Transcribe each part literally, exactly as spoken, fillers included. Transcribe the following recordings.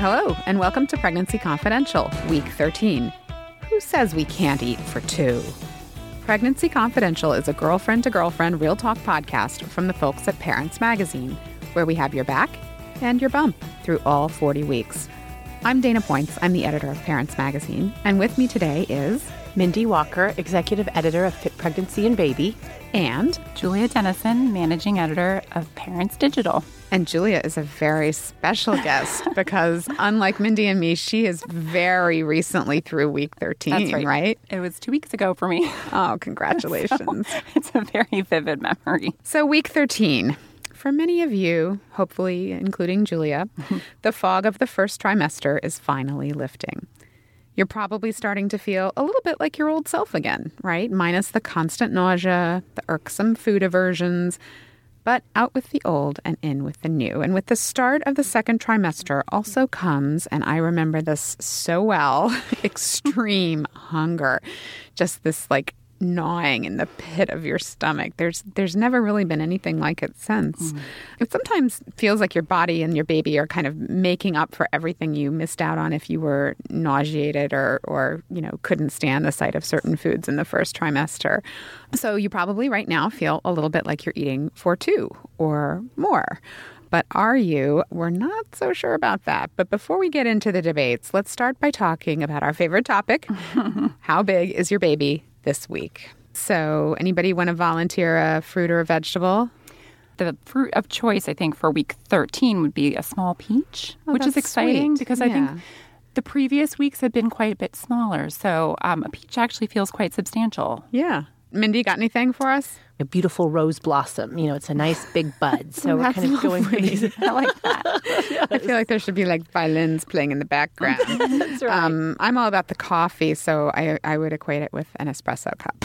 Hello, and welcome to Pregnancy Confidential, Week thirteen. Who says we can't eat for two? Pregnancy Confidential is a girlfriend-to-girlfriend real talk podcast from the folks at Parents Magazine, where we have your back and your bump through all forty weeks. I'm Dana Points. I'm the editor of Parents Magazine, and with me today is Mindy Walker, executive editor of Fit Pregnancy and Baby, and Julia Dennison, managing editor of Parents Digital. And Julia is a very special guest because, unlike Mindy and me, she is very recently through week thirteen, That's right. right? It was two weeks ago for me. Oh, congratulations. So, it's a very vivid memory. So week thirteen. For many of you, hopefully including Julia, the fog of the first trimester is finally lifting. You're probably starting to feel a little bit like your old self again, right? Minus the constant nausea, the irksome food aversions, but out with the old and in with the new. And with the start of the second trimester also comes, and I remember this so well, extreme hunger. Just this like gnawing in the pit of your stomach. There's there's never really been anything like it since. Mm. It sometimes feels like your body and your baby are kind of making up for everything you missed out on if you were nauseated or, or you know, couldn't stand the sight of certain foods in the first trimester. So you probably right now feel a little bit like you're eating for two or more. But are you? We're not so sure about that. But before we get into the debates, let's start by talking about our favorite topic. How big is your baby this week? So anybody want to volunteer a fruit or a vegetable? The fruit of choice, I think, for week thirteen would be a small peach, oh, which is exciting sweet. because yeah. I think the previous weeks have been quite a bit smaller. So um, a peach actually feels quite substantial. Yeah. Mindy, got anything for us? A beautiful rose blossom. You know, it's a nice big bud. So we're kind of going for these. I like that. Yes. I feel like there should be like violins playing in the background. That's right. Um, I'm all about the coffee, so I, I would equate it with an espresso cup.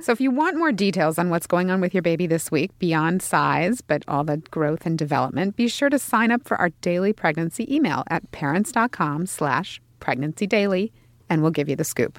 So if you want more details on what's going on with your baby this week, beyond size, but all the growth and development, be sure to sign up for our daily pregnancy email at parents.com slash pregnancy daily, and we'll give you the scoop.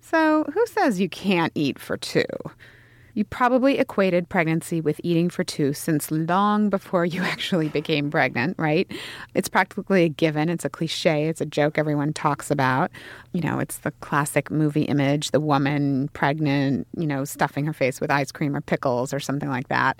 So who says you can't eat for two? You probably equated pregnancy with eating for two since long before you actually became pregnant, right? It's practically a given. It's a cliche. It's a joke everyone talks about. You know, it's the classic movie image, the woman pregnant, you know, stuffing her face with ice cream or pickles or something like that.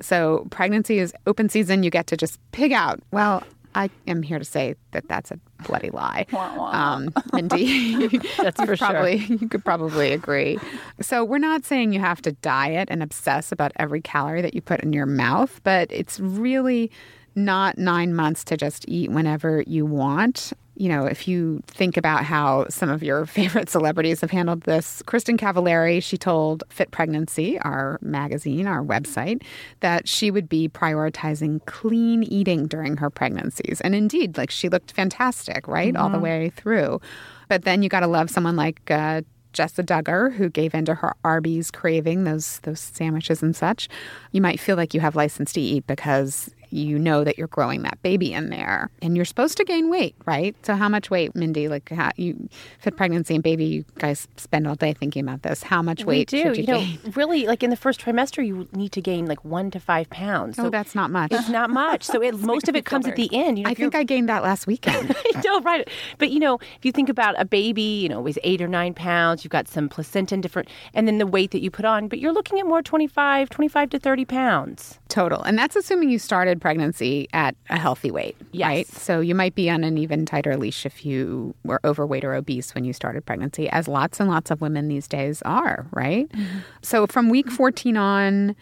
So pregnancy is open season. You get to just pig out. Well, I am here to say that that's a bloody lie. Um, Mindy, that's for probably, sure. You could probably agree. So we're not saying you have to diet and obsess about every calorie that you put in your mouth, but it's really not nine months to just eat whenever you want. You know, if you think about how some of your favorite celebrities have handled this, Kristen Cavallari, she told Fit Pregnancy, our magazine, our website, that she would be prioritizing clean eating during her pregnancies. And indeed, like, she looked fantastic, right, mm-hmm. all the way through. But then you got to love someone like uh, Jessa Duggar, who gave in to her Arby's craving, those those sandwiches and such. You might feel like you have license to eat because you know that you're growing that baby in there. And you're supposed to gain weight, right? So how much weight, Mindy? Like how you Fit Pregnancy and Baby, you guys spend all day thinking about this. How much weight we do. should you, you know, gain? Really, like in the first trimester, you need to gain like one to five pounds. Oh, so that's not much. It's not much. So it, most of it comes at the end. You know, I think I gained that last weekend. I know, right. But, you know, if you think about a baby, you know, weighs eight or nine pounds. You've got some placenta and different, and then the weight that you put on. But you're looking at more twenty-five, twenty-five to thirty pounds. Total. And that's assuming you started pregnancy at a healthy weight, yes. right? So you might be on an even tighter leash if you were overweight or obese when you started pregnancy, as lots and lots of women these days are, right? Mm-hmm. So from week fourteen on,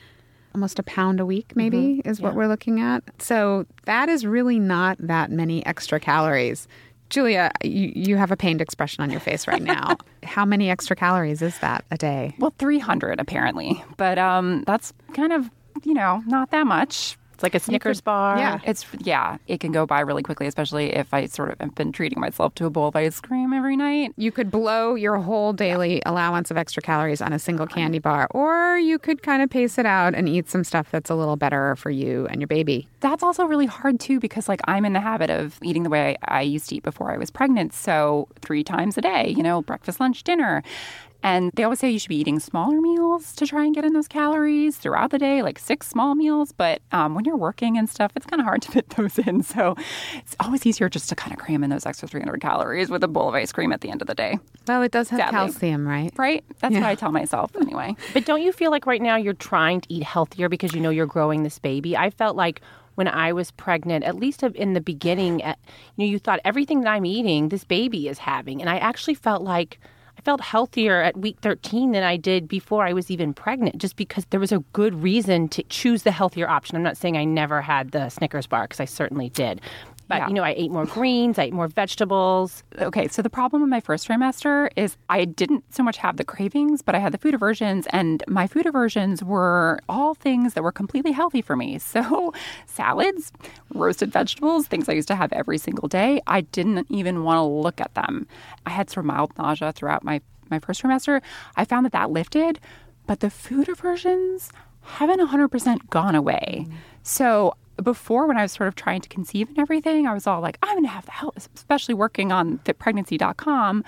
almost a pound a week maybe mm-hmm. is yeah. what we're looking at. So that is really not that many extra calories. Julia, you, you have a pained expression on your face right now. How many extra calories is that a day? Well, three hundred apparently, but um, that's kind of, you know, not that much. It's like a Snickers could, bar. Yeah. It's, yeah, it can go by really quickly, especially if I sort of have been treating myself to a bowl of ice cream every night. You could blow your whole daily yeah. allowance of extra calories on a single candy bar, or you could kind of pace it out and eat some stuff that's a little better for you and your baby. That's also really hard, too, because, like, I'm in the habit of eating the way I used to eat before I was pregnant, so three times a day, you know, breakfast, lunch, dinner. And they always say you should be eating smaller meals to try and get in those calories throughout the day, like six small meals. But um, when you're working and stuff, it's kind of hard to fit those in. So it's always easier just to kind of cram in those extra three hundred calories with a bowl of ice cream at the end of the day. Well, it does have Sadly. calcium, right? Right? That's yeah. what I tell myself anyway. But don't you feel like right now you're trying to eat healthier because you know you're growing this baby? I felt like when I was pregnant, at least in the beginning, you know, you thought everything that I'm eating, this baby is having. And I actually felt like I felt healthier at week thirteen than I did before I was even pregnant, just because there was a good reason to choose the healthier option. I'm not saying I never had the Snickers bar, because I certainly did. But, yeah. you know, I ate more greens, I ate more vegetables. Okay, so the problem in my first trimester is I didn't so much have the cravings, but I had the food aversions, and my food aversions were all things that were completely healthy for me. So salads, roasted vegetables, things I used to have every single day, I didn't even want to look at them. I had sort of mild nausea throughout my, my first trimester. I found that that lifted, but the food aversions haven't one hundred percent gone away. Mm-hmm. So before, when I was sort of trying to conceive and everything, I was all like, I'm going to have the help, especially working on fit pregnancy dot com.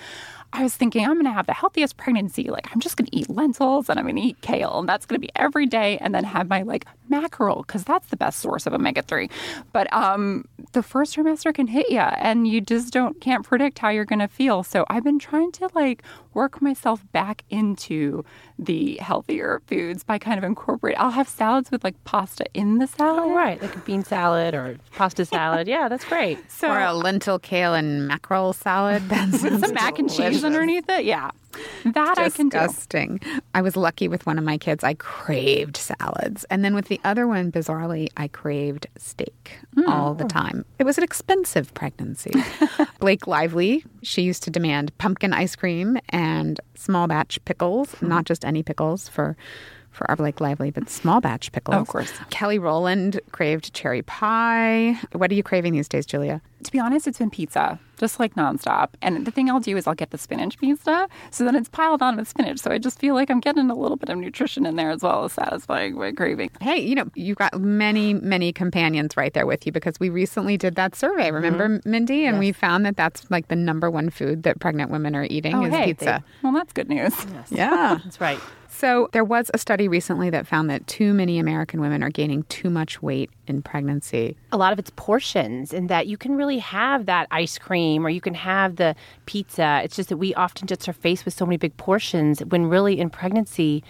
I was thinking, I'm going to have the healthiest pregnancy. Like, I'm just going to eat lentils and I'm going to eat kale. And that's going to be every day. And then have my, like, mackerel, because that's the best source of omega three. But um, the first trimester can hit you, and you just don't can't predict how you're going to feel. So I've been trying to, like, work myself back into the healthier foods by kind of incorporate. I'll have salads with, like, pasta in the salad. Oh, right. Like a bean salad or pasta salad. Yeah, that's great. So, or a lentil, kale, and mackerel salad. That's with some mac and cheese underneath it. Yeah. That Disgusting. I can do. Disgusting. I was lucky with one of my kids. I craved salads. And then with the other one, bizarrely, I craved steak mm. all the time. It was an expensive pregnancy. Blake Lively, she used to demand pumpkin ice cream and small batch pickles, mm. not just any pickles for for our Blake Lively, but small batch pickles. Oh, of course. Kelly Roland craved cherry pie. What are you craving these days, Julia? To be honest, it's been pizza, just like nonstop. And the thing I'll do is I'll get the spinach pizza, so then it's piled on with spinach. So I just feel like I'm getting a little bit of nutrition in there as well as satisfying my craving. Hey, you know, you've got many, many companions right there with you, because we recently did that survey, remember, mm-hmm. Mindy? And yes. we found that that's like the number one food that pregnant women are eating oh, is hey, pizza. They, well, that's good news. Yes. Yeah. That's right. So there was a study recently that found that too many American women are gaining too much weight in pregnancy. A lot of it's portions, in that you can really have that ice cream or you can have the pizza. It's just that we often just are faced with so many big portions, when really in pregnancy,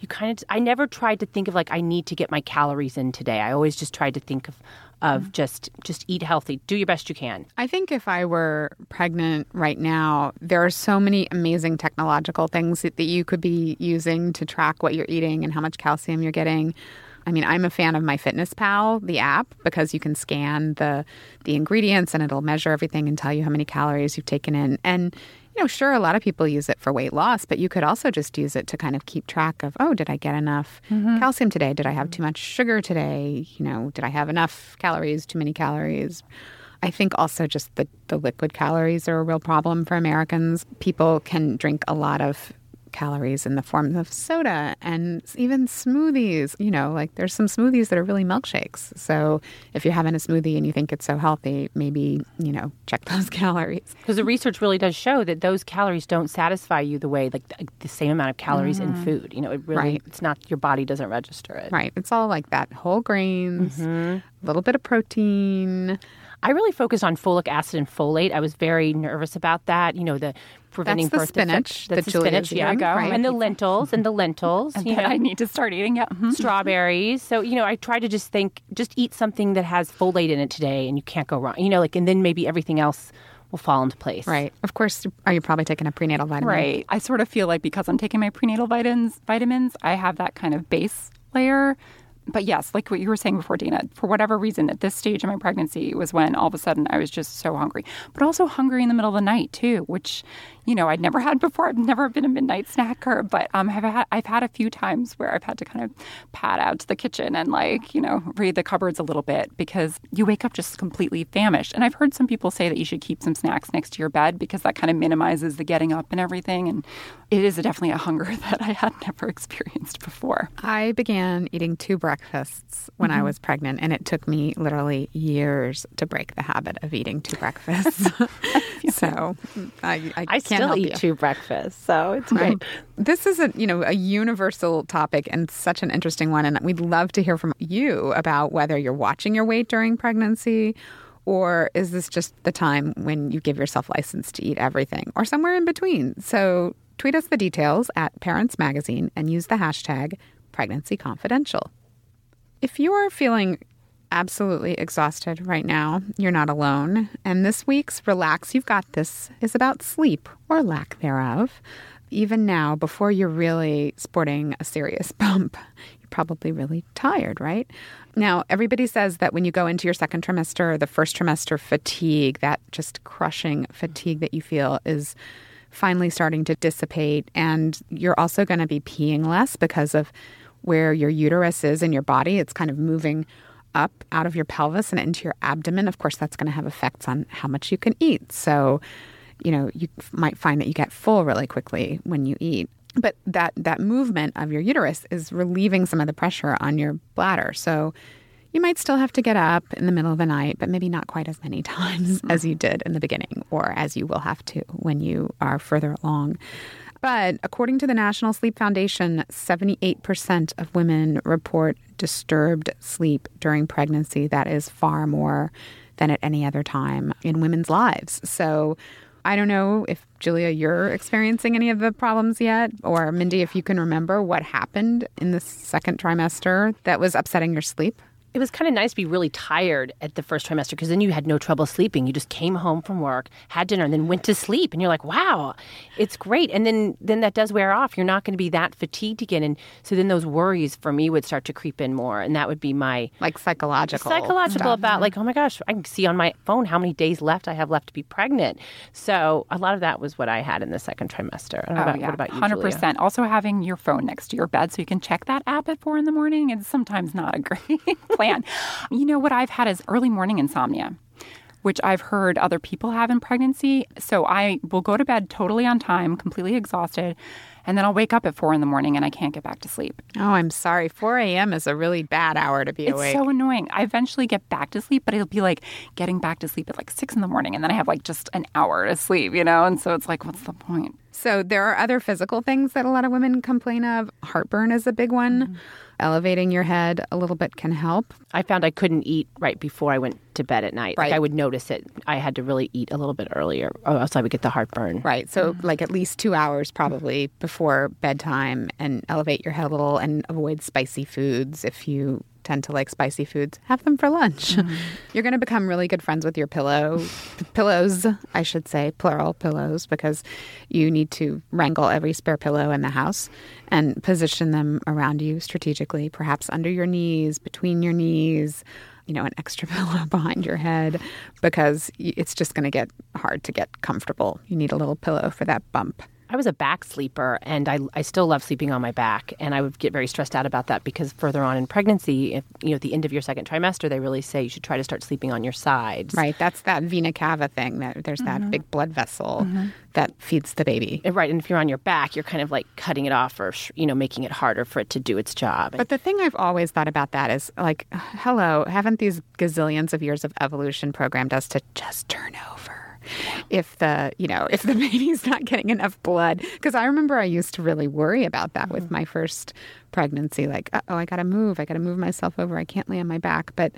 you kind of, I never tried to think of like, I need to get my calories in today. I always just tried to think of of just just eat healthy. Do your best you can. I think if I were pregnant right now, there are so many amazing technological things that, that you could be using to track what you're eating and how much calcium you're getting. I mean, I'm a fan of MyFitnessPal, the app, because you can scan the the ingredients and it'll measure everything and tell you how many calories you've taken in. And you know, sure, a lot of people use it for weight loss, but you could also just use it to kind of keep track of, oh, did I get enough mm-hmm. calcium today? Did I have too much sugar today? You know, did I have enough calories, too many calories? I think also just the, the liquid calories are a real problem for Americans. People can drink a lot of calories in the form of soda and even smoothies. You know, like there's some smoothies that are really milkshakes. So if you're having a smoothie and you think it's so healthy, maybe, you know, check those calories. Because the research really does show that those calories don't satisfy you the way, like the same amount of calories mm-hmm. in food. You know, it really, right. it's not, your body doesn't register it. Right. It's all like that whole grains, mm-hmm. a little bit of protein. I really focused on folic acid and folate. I was very nervous about that. You know, the preventing birth defects. That's the spinach. That's the spinach. Yeah, and the lentils and the lentils. And you know, I need to start eating. Yeah, strawberries. So you know, I try to just think, just eat something that has folate in it today, and you can't go wrong. You know, like, and then maybe everything else will fall into place. Right. Of course, are you probably taking a prenatal vitamin? Right. I sort of feel like because I'm taking my prenatal vitamins, vitamins, I have that kind of base layer. But yes, like what you were saying before, Dana, for whatever reason, at this stage of my pregnancy was when all of a sudden I was just so hungry. But also hungry in the middle of the night, too, which, you know, I'd never had before. I've never been a midnight snacker. But um, I've, had, I've had a few times where I've had to kind of pad out to the kitchen and, like, you know, raid the cupboards a little bit because you wake up just completely famished. And I've heard some people say that you should keep some snacks next to your bed because that kind of minimizes the getting up and everything. And it is definitely a hunger that I had never experienced before. I began eating two breakfasts. breakfasts when mm-hmm. I was pregnant, and it took me literally years to break the habit of eating two breakfasts. So I, I, I can't still eat you. two breakfasts. So it's right. This is a you know a universal topic and such an interesting one, and we'd love to hear from you about whether you're watching your weight during pregnancy. Or is this just the time when you give yourself license to eat everything, or somewhere in between? So tweet us the details at Parents Magazine and use the hashtag Pregnancy Confidential. If you are feeling absolutely exhausted right now, you're not alone. And this week's Relax You've Got This is about sleep or lack thereof. Even now, before you're really sporting a serious bump, you're probably really tired, right? Now, everybody says that when you go into your second trimester, the first trimester fatigue, that just crushing fatigue that you feel is finally starting to dissipate. And you're also going to be peeing less because of where your uterus is in your body. It's kind of moving up out of your pelvis and into your abdomen. Of course, that's going to have effects on how much you can eat. So, you know, you might find that you get full really quickly when you eat. But that, that movement of your uterus is relieving some of the pressure on your bladder. So you might still have to get up in the middle of the night, but maybe not quite as many times mm-hmm. as you did in the beginning, or as you will have to when you are further along. But according to the National Sleep Foundation, seventy-eight percent of women report disturbed sleep during pregnancy. That is far more than at any other time in women's lives. So I don't know if, Julia, you're experiencing any of the problems yet, or Mindy, if you can remember what happened in the second trimester that was upsetting your sleep. It was kind of nice to be really tired at the first trimester because then you had no trouble sleeping. You just came home from work, had dinner, and then went to sleep. And you're like, wow, it's great. And then, then that does wear off. You're not going to be that fatigued again. And so then those worries for me would start to creep in more. And that would be my... Like psychological Psychological stuff. About like, oh my gosh, I can see on my phone how many days left I have left to be pregnant. So a lot of that was what I had in the second trimester. I don't know oh, about, yeah. What about you, one hundred percent. Julia? Also having your phone next to your bed so you can check that app at four in the morning is sometimes not a great plan. You know, what I've had is early morning insomnia, which I've heard other people have in pregnancy. So I will go to bed totally on time, completely exhausted, and then I'll wake up at four in the morning and I can't get back to sleep. Oh, I'm sorry. four a.m. is a really bad hour to be it's awake. It's so annoying. I eventually get back to sleep, but it'll be like getting back to sleep at like six in the morning, and then I have like just an hour to sleep, you know? And so it's like, what's the point? So there are other physical things that a lot of women complain of. Heartburn is a big one. Mm-hmm. Elevating your head a little bit can help. I found I couldn't eat right before I went to bed at night. Right. Like I would notice it. I had to really eat a little bit earlier, or else I would get the heartburn. Right. So mm-hmm. like at least two hours probably mm-hmm. before bedtime, and elevate your head a little, and avoid spicy foods. If you tend to like spicy foods, have them for lunch. Mm-hmm. You're going to become really good friends with your pillow. pillows, I should say, plural pillows, because you need to wrangle every spare pillow in the house and position them around you strategically, perhaps under your knees, between your knees, you know, an extra pillow behind your head, because it's just going to get hard to get comfortable. You need a little pillow for that bump. I I was a back sleeper, and I, I still love sleeping on my back. And I would get very stressed out about that because further on in pregnancy, if, you know, at the end of your second trimester, they really say you should try to start sleeping on your sides. Right. That's that vena cava thing. That there's that mm-hmm. big blood vessel mm-hmm. that feeds the baby. Right. And if you're on your back, you're kind of like cutting it off or, you know, making it harder for it to do its job. But the thing I've always thought about that is like, hello, haven't these gazillions of years of evolution programmed us to just turn over? If the, you know, if the baby's not getting enough blood, because I remember I used to really worry about that mm-hmm. with my first pregnancy, like, uh-oh, I got to move. I got to move myself over. I can't lay on my back. But,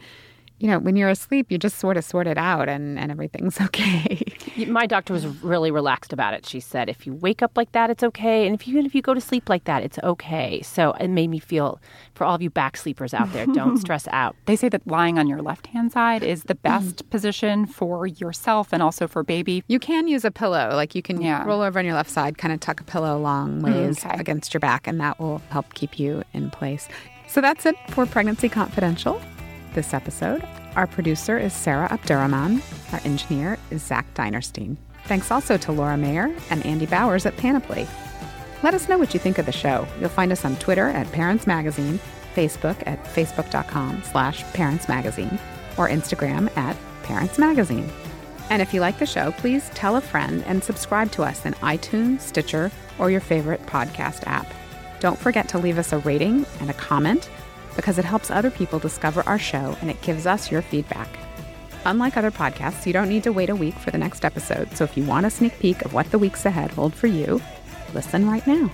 you know, when you're asleep, you just sort of sort it out and, and everything's okay. My doctor was really relaxed about it. She said, if you wake up like that, it's okay. And if you, if you go to sleep like that, it's okay. So it made me feel, for all of you back sleepers out there, don't stress out. They say that lying on your left-hand side is the best position for yourself and also for baby. You can use a pillow. Like you can yeah. roll over on your left side, kind of tuck a pillow long ways okay. against your back, and that will help keep you in place. So that's it for Pregnancy Confidential. This episode. Our producer is Sarah Abdurrahman. Our engineer is Zach Dinerstein. Thanks also to Laura Mayer and Andy Bowers at Panoply. Let us know what you think of the show. You'll find us on Twitter at Parents Magazine, Facebook at facebook.com slash Parents Magazine, or Instagram at Parents Magazine. And if you like the show, please tell a friend and subscribe to us in iTunes, Stitcher, or your favorite podcast app. Don't forget to leave us a rating and a comment, because it helps other people discover our show and it gives us your feedback. Unlike other podcasts, you don't need to wait a week for the next episode. So if you want a sneak peek of what the weeks ahead hold for you, listen right now.